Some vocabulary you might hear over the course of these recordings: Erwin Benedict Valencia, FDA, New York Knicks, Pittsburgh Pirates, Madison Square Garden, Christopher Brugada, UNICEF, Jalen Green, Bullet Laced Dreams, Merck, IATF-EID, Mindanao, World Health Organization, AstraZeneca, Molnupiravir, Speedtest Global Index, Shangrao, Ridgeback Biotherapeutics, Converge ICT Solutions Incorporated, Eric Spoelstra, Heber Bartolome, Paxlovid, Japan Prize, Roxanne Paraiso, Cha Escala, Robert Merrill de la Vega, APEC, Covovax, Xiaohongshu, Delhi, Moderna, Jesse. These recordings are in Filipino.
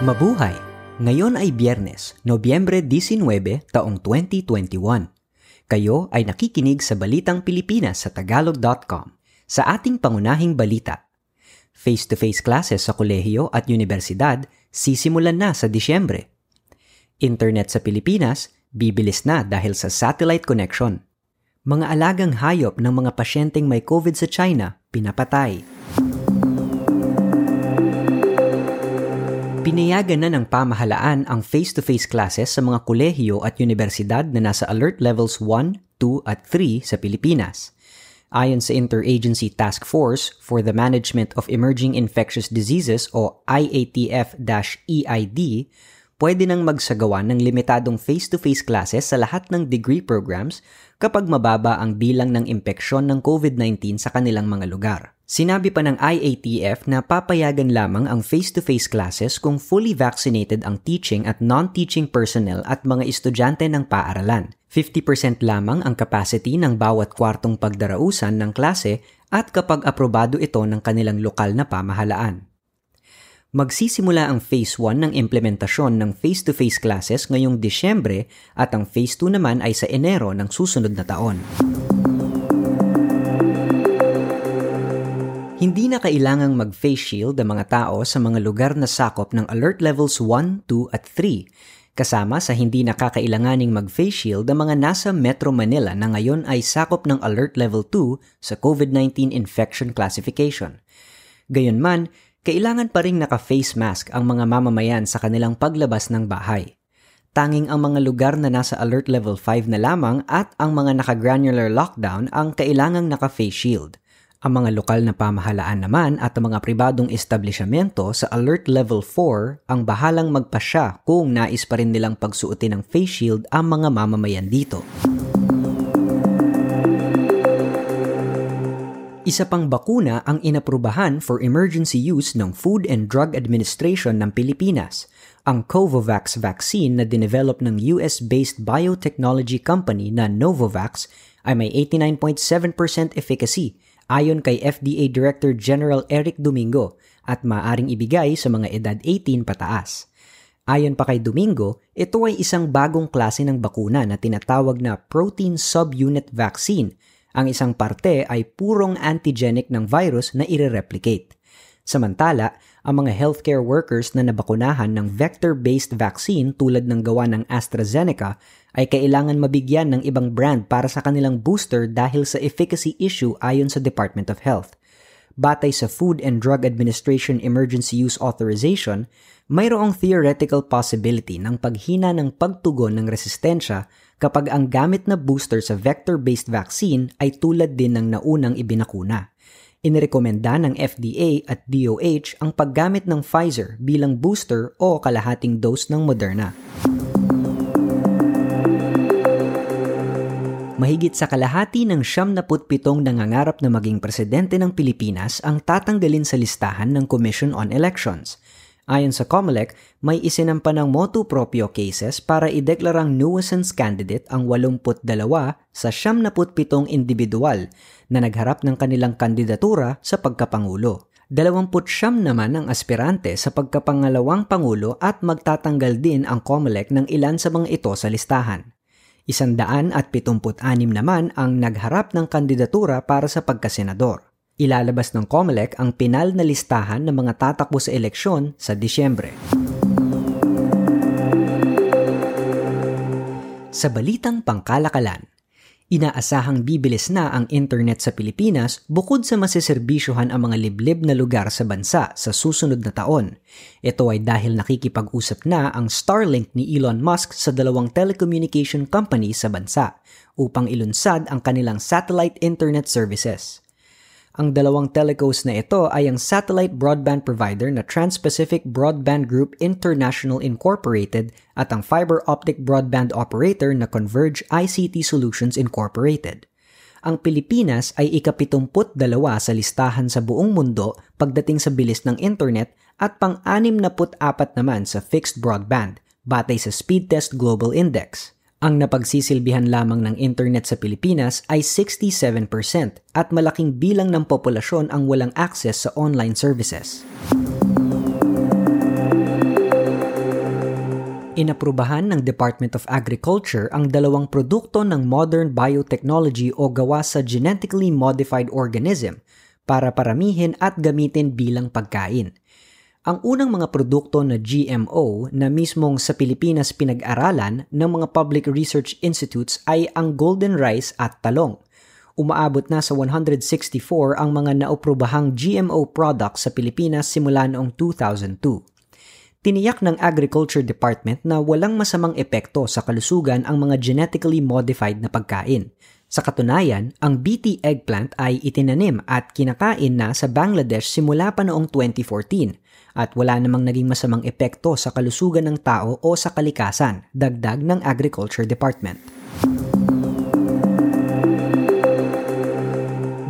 Mabuhay! Ngayon ay Biyernes, Nobyembre 19, taong 2021. Kayo ay nakikinig sa Balitang Pilipinas sa Tagalog.com. Sa ating pangunahing balita, face-to-face classes sa kolehiyo at universidad sisimulan na sa Disyembre. Internet sa Pilipinas bibilis na dahil sa satellite connection. Mga alagang hayop ng mga pasyenteng may COVID sa China pinapatay. Pinayagan na ng pamahalaan ang face-to-face classes sa mga kolehiyo at unibersidad na nasa alert levels 1, 2 at 3 sa Pilipinas. Ayon sa Interagency Task Force for the Management of Emerging Infectious Diseases o IATF-EID, pwede nang magsagawa ng limitadong face-to-face classes sa lahat ng degree programs kapag mababa ang bilang ng impeksyon ng COVID-19 sa kanilang mga lugar. Sinabi pa ng IATF na papayagan lamang ang face-to-face classes kung fully vaccinated ang teaching at non-teaching personnel at mga estudyante ng paaralan. 50% lamang ang capacity ng bawat kwartong pagdarausan ng klase at kapag aprobado ito ng kanilang lokal na pamahalaan. Magsisimula ang Phase 1 ng implementasyon ng face-to-face classes ngayong Disyembre at ang Phase 2 naman ay sa Enero ng susunod na taon. Hindi na kailangang mag-face shield ang mga tao sa mga lugar na sakop ng alert levels 1, 2 at 3, kasama sa hindi na kakailanganing mag-face shield ang mga nasa Metro Manila na ngayon ay sakop ng alert level 2 sa COVID-19 infection classification. Gayunman, kailangan pa ring naka-face mask ang mga mamamayan sa kanilang paglabas ng bahay. Tanging ang mga lugar na nasa alert level 5 na lamang at ang mga naka-granular lockdown ang kailangang naka-face shield. Ang mga lokal na pamahalaan naman at ang mga pribadong establishmento sa alert level 4 ang bahalang magpasya kung nais pa rin nilang pagsuotin ng face shield ang mga mamamayan dito. Isa pang bakuna ang inaprubahan for emergency use ng Food and Drug Administration ng Pilipinas, ang Covovax vaccine na dinevelop ng US-based biotechnology company na Novavax ay may 89.7% efficacy ayon kay FDA Director General Eric Domingo at maaring ibigay sa mga edad 18 pataas. Ayon pa kay Domingo, ito ay isang bagong klase ng bakuna na tinatawag na protein subunit vaccine. Ang isang parte ay purong antigenic ng virus na irereplicate. Samantala, ang mga healthcare workers na nabakunahan ng vector-based vaccine tulad ng gawa ng AstraZeneca ay kailangan mabigyan ng ibang brand para sa kanilang booster dahil sa efficacy issue ayon sa Department of Health. Batay sa Food and Drug Administration Emergency Use Authorization, mayroong theoretical possibility ng paghina ng pagtugon ng resistensya kapag ang gamit na booster sa vector-based vaccine ay tulad din ng naunang ibinakuna. Inirekomenda ng FDA at DOH ang paggamit ng Pfizer bilang booster o kalahating dose ng Moderna. Mahigit sa kalahati ng 97 nangangarap na maging presidente ng Pilipinas ang tatanggalin sa listahan ng Commission on Elections. Ayon sa COMELEC, may isinampanang motu proprio cases para ideklarang nuisance candidate ang 82 sa 97 individual na nagharap ng kanilang kandidatura sa pagkapangulo. 29 naman ang aspirante sa pagkapangalawang pangulo at magtatanggal din ang COMELEC ng ilan sa mga ito sa listahan. 176 naman ang nagharap ng kandidatura para sa pagkasenador. Ilalabas ng COMELEC ang pinal na listahan ng mga tatakbo sa eleksyon sa Disyembre. Sa balitang pangkalakalan, inaasahang bibilis na ang internet sa Pilipinas bukod sa maseserbisyohan ang mga liblib na lugar sa bansa sa susunod na taon. Ito ay dahil nakikipag-usap na ang Starlink ni Elon Musk sa dalawang telecommunication company sa bansa upang ilunsad ang kanilang satellite internet services. Ang dalawang telecos na ito ay ang satellite broadband provider na Trans-Pacific Broadband Group International Incorporated at ang fiber optic broadband operator na Converge ICT Solutions Incorporated. Ang Pilipinas ay 72 sa listahan sa buong mundo pagdating sa bilis ng internet at pang-64 naman sa fixed broadband batay sa Speedtest Global Index. Ang napagsisilbihan lamang ng internet sa Pilipinas ay 67% at malaking bilang ng populasyon ang walang access sa online services. inaprubahan ng Department of Agriculture ang dalawang produkto ng modern biotechnology o gawa sa genetically modified organism para paramihin at gamitin bilang pagkain. Ang unang mga produkto na GMO na mismong sa Pilipinas pinag-aralan ng mga public research institutes ay ang golden rice at talong. Umaabot na sa 164 ang mga nauprobahang GMO products sa Pilipinas simula noong 2002. Tiniyak ng Agriculture Department na walang masamang epekto sa kalusugan ang mga genetically modified na pagkain. Sa katunayan, ang BT eggplant ay itinanim at kinakain na sa Bangladesh simula pa noong 2014 at wala namang naging masamang epekto sa kalusugan ng tao o sa kalikasan, dagdag ng Agriculture Department.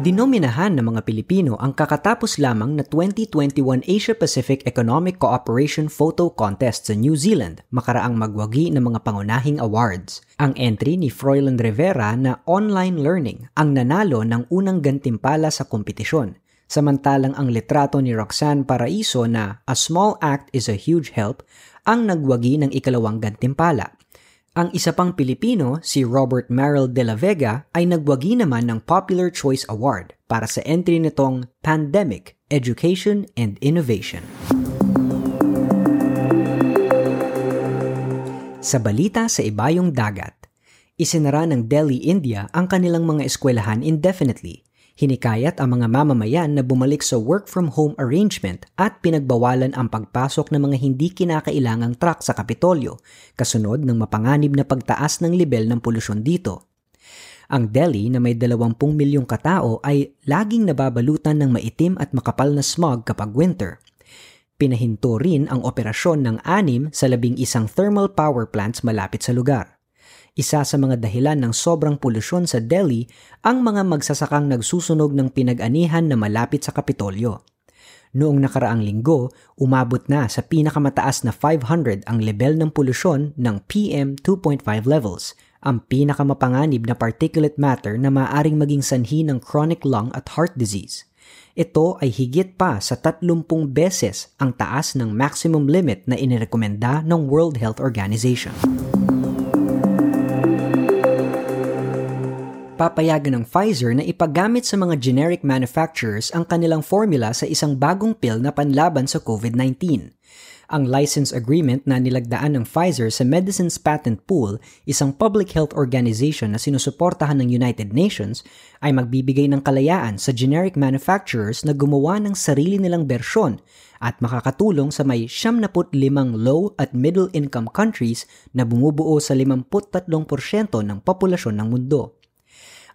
Dinominahan ng mga Pilipino ang kakatapos lamang na 2021 Asia-Pacific Economic Cooperation Photo Contest sa New Zealand makaraang magwagi ng mga pangunahing awards. Ang entry ni Froilan Rivera na online learning ang nanalo ng unang gantimpala sa kompetisyon, samantalang ang litrato ni Roxanne Paraiso na A Small Act is a Huge Help ang nagwagi ng ikalawang gantimpala. Ang isa pang Pilipino, si Robert Merrill de la Vega, ay nagwagi naman ng Popular Choice Award para sa entry nitong Pandemic, Education and Innovation. Sa balita sa ibayong dagat, isinara ng Delhi, India ang kanilang mga eskwelahan indefinitely. Hinikayat ang mga mamamayan na bumalik sa work-from-home arrangement at pinagbawalan ang pagpasok ng mga hindi kinakailangang truck sa Kapitolyo, kasunod ng mapanganib na pagtaas ng level ng polusyon dito. Ang Delhi na may 20 milyong katao ay laging nababalutan ng maitim at makapal na smog kapag winter. Pinahinto rin ang operasyon ng 6 sa 11 thermal power plants malapit sa lugar. Isa sa mga dahilan ng sobrang polusyon sa Delhi ang mga magsasakang nagsusunog ng pinag-anihan na malapit sa Kapitolyo. Noong nakaraang linggo, umabot na sa pinakamataas na 500 ang level ng polusyon ng PM 2.5 levels, ang pinakamapanganib na particulate matter na maaaring maging sanhi ng chronic lung at heart disease. Ito ay higit pa sa 30 beses ang taas ng maximum limit na inirekomenda ng World Health Organization. Papayagan ng Pfizer na ipagamit sa mga generic manufacturers ang kanilang formula sa isang bagong pill na panlaban sa COVID-19. Ang license agreement na nilagdaan ng Pfizer sa Medicines Patent Pool, isang public health organization na sinusuportahan ng United Nations, ay magbibigay ng kalayaan sa generic manufacturers na gumawa ng sarili nilang bersyon at makakatulong sa may 75 low at middle income countries na bumubuo sa 53% ng populasyon ng mundo.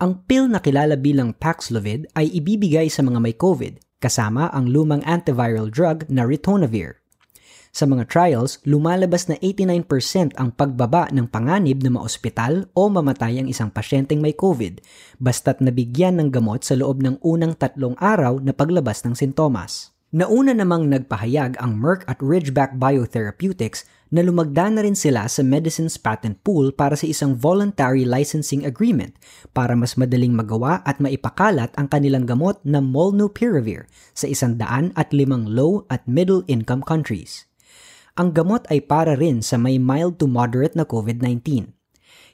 Ang pill na kilala bilang Paxlovid ay ibibigay sa mga may COVID, kasama ang lumang antiviral drug na Ritonavir. Sa mga trials, lumalabas na 89% ang pagbaba ng panganib na maospital o mamatay ang isang pasyenteng may COVID, basta't nabigyan ng gamot sa loob ng unang 3 araw na paglabas ng sintomas. Nauna namang nagpahayag ang Merck at Ridgeback Biotherapeutics na lumagda na rin sila sa Medicines Patent Pool para sa isang voluntary licensing agreement para mas madaling magawa at maipakalat ang kanilang gamot na Molnupiravir sa 105 low at middle income countries. Ang gamot ay para rin sa may mild to moderate na COVID-19.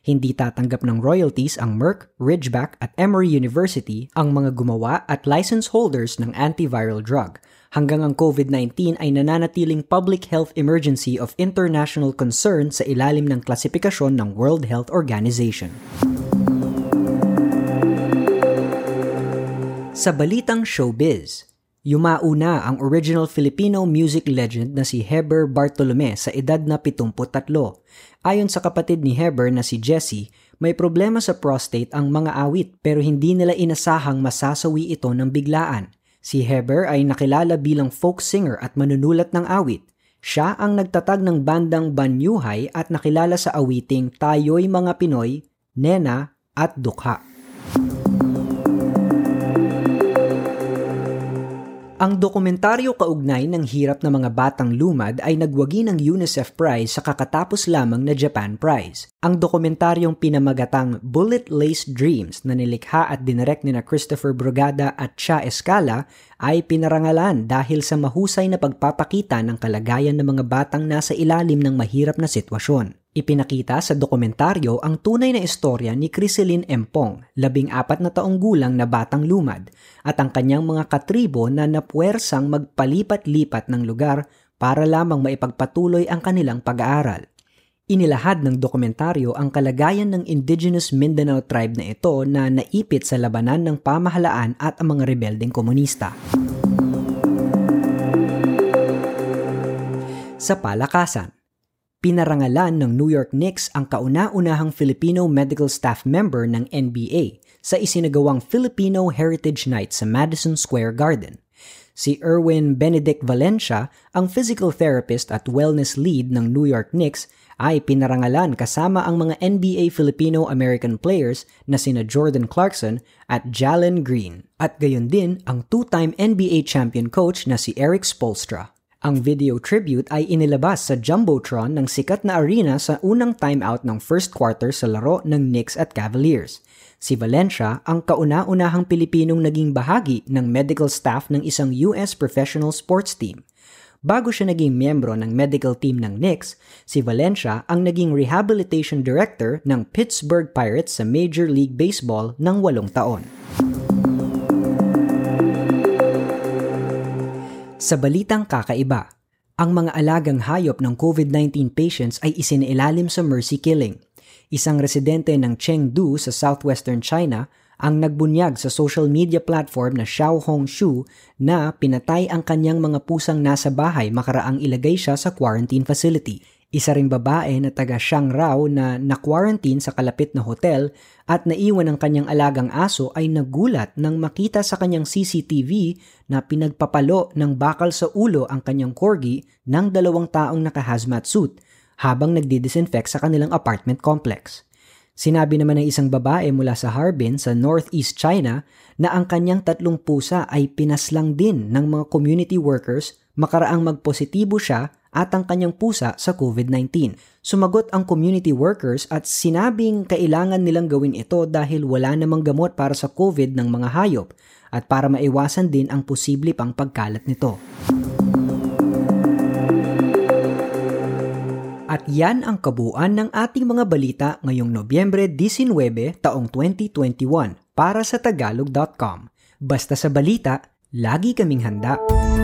Hindi tatanggap ng royalties ang Merck, Ridgeback at Emory University, ang mga gumawa at license holders ng antiviral drug, hanggang ang COVID-19 ay nananatiling public health emergency of international concern sa ilalim ng klasifikasyon ng World Health Organization. Sa balitang showbiz, yumao na ang original Filipino music legend na si Heber Bartolome sa edad na 73. Ayon sa kapatid ni Heber na si Jesse, may problema sa prostate ang mga awit pero hindi nila inasahang masasawi ito ng biglaan. Si Heber ay nakilala bilang folk singer at manunulat ng awit. Siya ang nagtatag ng bandang Banyuhay at nakilala sa awiting Tayo'y Mga Pinoy, Nena at Dukha. Ang dokumentaryo kaugnay ng hirap ng mga batang lumad ay nagwagi ng UNICEF Prize sa kakatapos lamang na Japan Prize. Ang dokumentaryong pinamagatang Bullet Laced Dreams na nilikha at dinirek nina Christopher Brugada at Cha Escala ay pinarangalan dahil sa mahusay na pagpapakita ng kalagayan ng mga batang nasa ilalim ng mahirap na sitwasyon. Ipinakita sa dokumentaryo ang tunay na istorya ni Criseline Empong, 14 na taong gulang na batang lumad, at ang kanyang mga katribo na napuwersang magpalipat-lipat ng lugar para lamang maipagpatuloy ang kanilang pag-aaral. Inilahad ng dokumentaryo ang kalagayan ng indigenous Mindanao tribe na ito na naipit sa labanan ng pamahalaan at ang mga rebeldeng komunista. Sa palakasan, pinarangalan ng New York Knicks ang kauna-unahang Filipino medical staff member ng NBA sa isinagawang Filipino Heritage Night sa Madison Square Garden. Si Erwin Benedict Valencia, ang physical therapist at wellness lead ng New York Knicks, ay pinarangalan kasama ang mga NBA Filipino-American players na sina Jordan Clarkson at Jalen Green, at gayon din ang two-time NBA champion coach na si Eric Spoelstra. Ang video tribute ay inilabas sa Jumbotron ng sikat na arena sa unang timeout ng first quarter sa laro ng Knicks at Cavaliers. Si Valencia ang kauna-unahang Pilipinong naging bahagi ng medical staff ng isang US professional sports team. Bago siya naging miyembro ng medical team ng Knicks, si Valencia ang naging rehabilitation director ng Pittsburgh Pirates sa Major League Baseball ng 8 taon. Sa balitang kakaiba, ang mga alagang hayop ng COVID-19 patients ay isinailalim sa mercy killing. Isang residente ng Chengdu sa southwestern China ang nagbunyag sa social media platform na Xiaohongshu na pinatay ang kanyang mga pusang nasa bahay makaraang ilagay siya sa quarantine facility. Isa ring babae na taga Shangrao na na-quarantine sa kalapit na hotel at naiwan ang kanyang alagang aso ay nagulat nang makita sa kanyang CCTV na pinagpapalo ng bakal sa ulo ang kanyang corgi ng 2 taong naka-hazmat suit habang nagdi-disinfect sa kanilang apartment complex. Sinabi naman ng isang babae mula sa Harbin sa Northeast China na ang kanyang 3 pusa ay pinaslang din ng mga community workers makaraang magpositibo siya at ang kanyang pusa sa COVID-19. Sumagot ang community workers at sinabing kailangan nilang gawin ito dahil wala namang gamot para sa COVID ng mga hayop at para maiwasan din ang posible pang pagkalat nito. At yan ang kabuuan ng ating mga balita ngayong Nobyembre 19, taong 2021 para sa tagalog.com. Basta sa balita, lagi kaming handa.